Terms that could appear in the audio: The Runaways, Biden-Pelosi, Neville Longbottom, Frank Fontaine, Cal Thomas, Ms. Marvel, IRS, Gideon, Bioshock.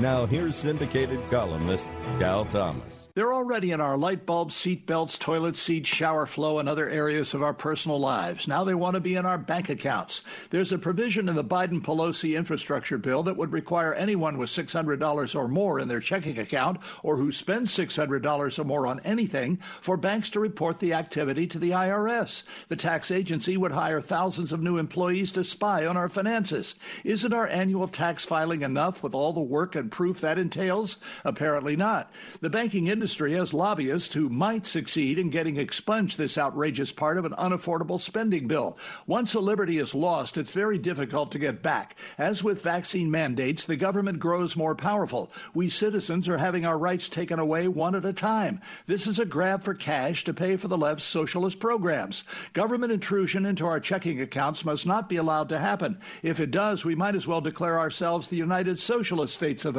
Now here's syndicated columnist Cal Thomas. They're already in our light bulbs, seat belts, toilet seats, shower flow, and other areas of our personal lives. Now they want to be in our bank accounts. There's a provision in the Biden-Pelosi infrastructure bill that would require anyone with $600 or more in their checking account, or who spends $600 or more on anything, for banks to report the activity to the IRS. The tax agency would hire thousands of new employees to spy on our finances. Isn't our annual tax filing enough with all the work and proof that entails? Apparently not. The banking industry has lobbyists who might succeed in getting expunged this outrageous part of an unaffordable spending bill. Once a liberty is lost, it's very difficult to get back. As with vaccine mandates, the government grows more powerful. We citizens are having our rights taken away one at a time. This is a grab for cash to pay for the left's socialist programs. Government intrusion into our checking accounts must not be allowed to happen. If it does, we might as well declare ourselves the United Socialist States of